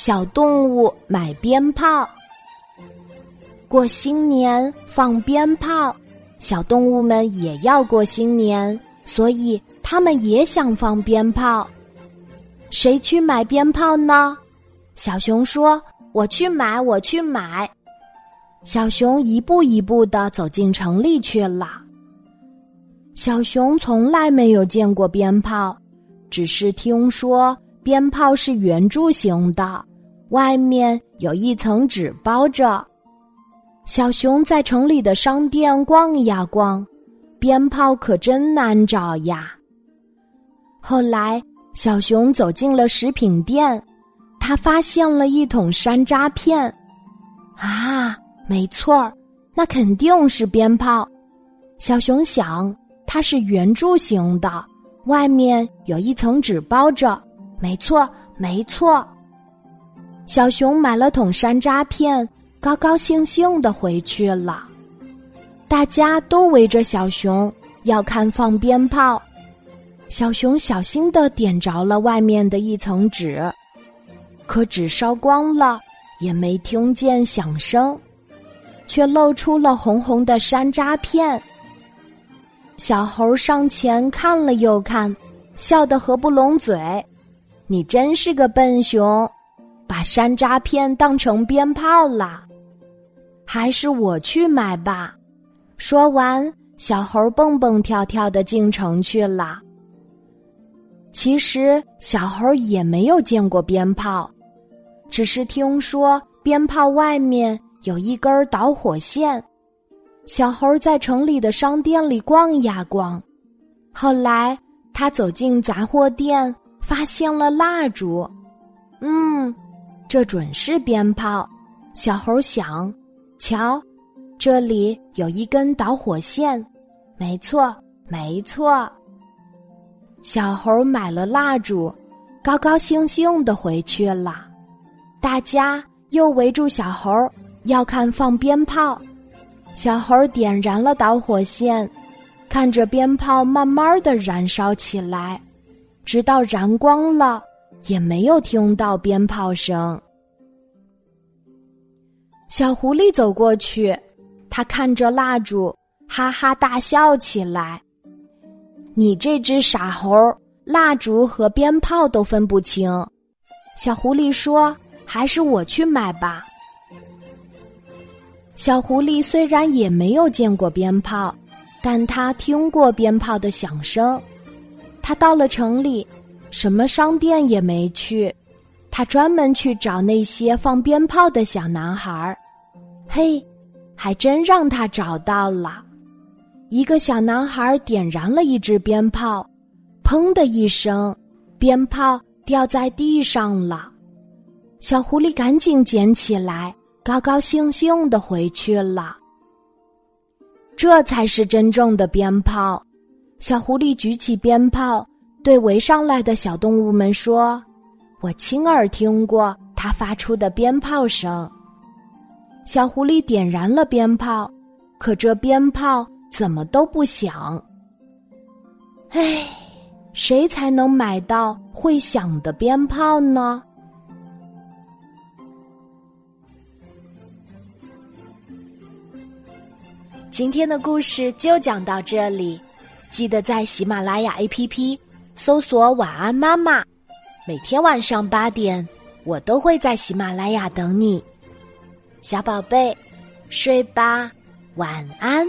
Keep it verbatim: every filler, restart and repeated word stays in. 小动物买鞭炮。过新年放鞭炮，小动物们也要过新年，所以他们也想放鞭炮。谁去买鞭炮呢？小熊说：“我去买，我去买。”小熊一步一步地走进城里去了。小熊从来没有见过鞭炮，只是听说鞭炮是圆柱形的，外面有一层纸包着。小熊在城里的商店逛呀逛，鞭炮可真难找呀。后来小熊走进了食品店，他发现了一桶山楂片。啊，没错，那肯定是鞭炮。小熊想，它是圆柱形的，外面有一层纸包着。没错，没错。小熊买了桶山楂片，高高兴兴地回去了。大家都围着小熊，要看放鞭炮。小熊小心地点着了外面的一层纸，可纸烧光了，也没听见响声，却露出了红红的山楂片。小猴上前看了又看，笑得合不拢嘴。你真是个笨熊，把山楂片当成鞭炮啦！还是我去买吧。说完，小猴蹦蹦跳跳地进城去了。其实小猴也没有见过鞭炮，只是听说鞭炮外面有一根导火线。小猴在城里的商店里逛呀逛，后来他走进杂货店，发现了蜡烛。嗯，这准是鞭炮。小猴想，瞧，这里有一根导火线。没错，没错。小猴买了蜡烛，高高兴兴地回去了。大家又围住小猴，要看放鞭炮。小猴点燃了导火线，看着鞭炮慢慢地燃烧起来。直到燃光了，也没有听到鞭炮声。小狐狸走过去，他看着蜡烛，哈哈大笑起来。你这只傻猴，蜡烛和鞭炮都分不清。小狐狸说：“还是我去买吧。”小狐狸虽然也没有见过鞭炮，但他听过鞭炮的响声。他到了城里，什么商店也没去，他专门去找那些放鞭炮的小男孩。嘿，还真让他找到了。一个小男孩点燃了一支鞭炮，砰的一声，鞭炮掉在地上了。小狐狸赶紧捡起来，高高兴兴地回去了。这才是真正的鞭炮。小狐狸举起鞭炮，对围上来的小动物们说：“我亲耳听过它发出的鞭炮声。”小狐狸点燃了鞭炮，可这鞭炮怎么都不响。唉，谁才能买到会响的鞭炮呢？今天的故事就讲到这里。记得在喜马拉雅 A P P 搜索晚安妈妈，每天晚上八点，我都会在喜马拉雅等你。小宝贝，睡吧，晚安。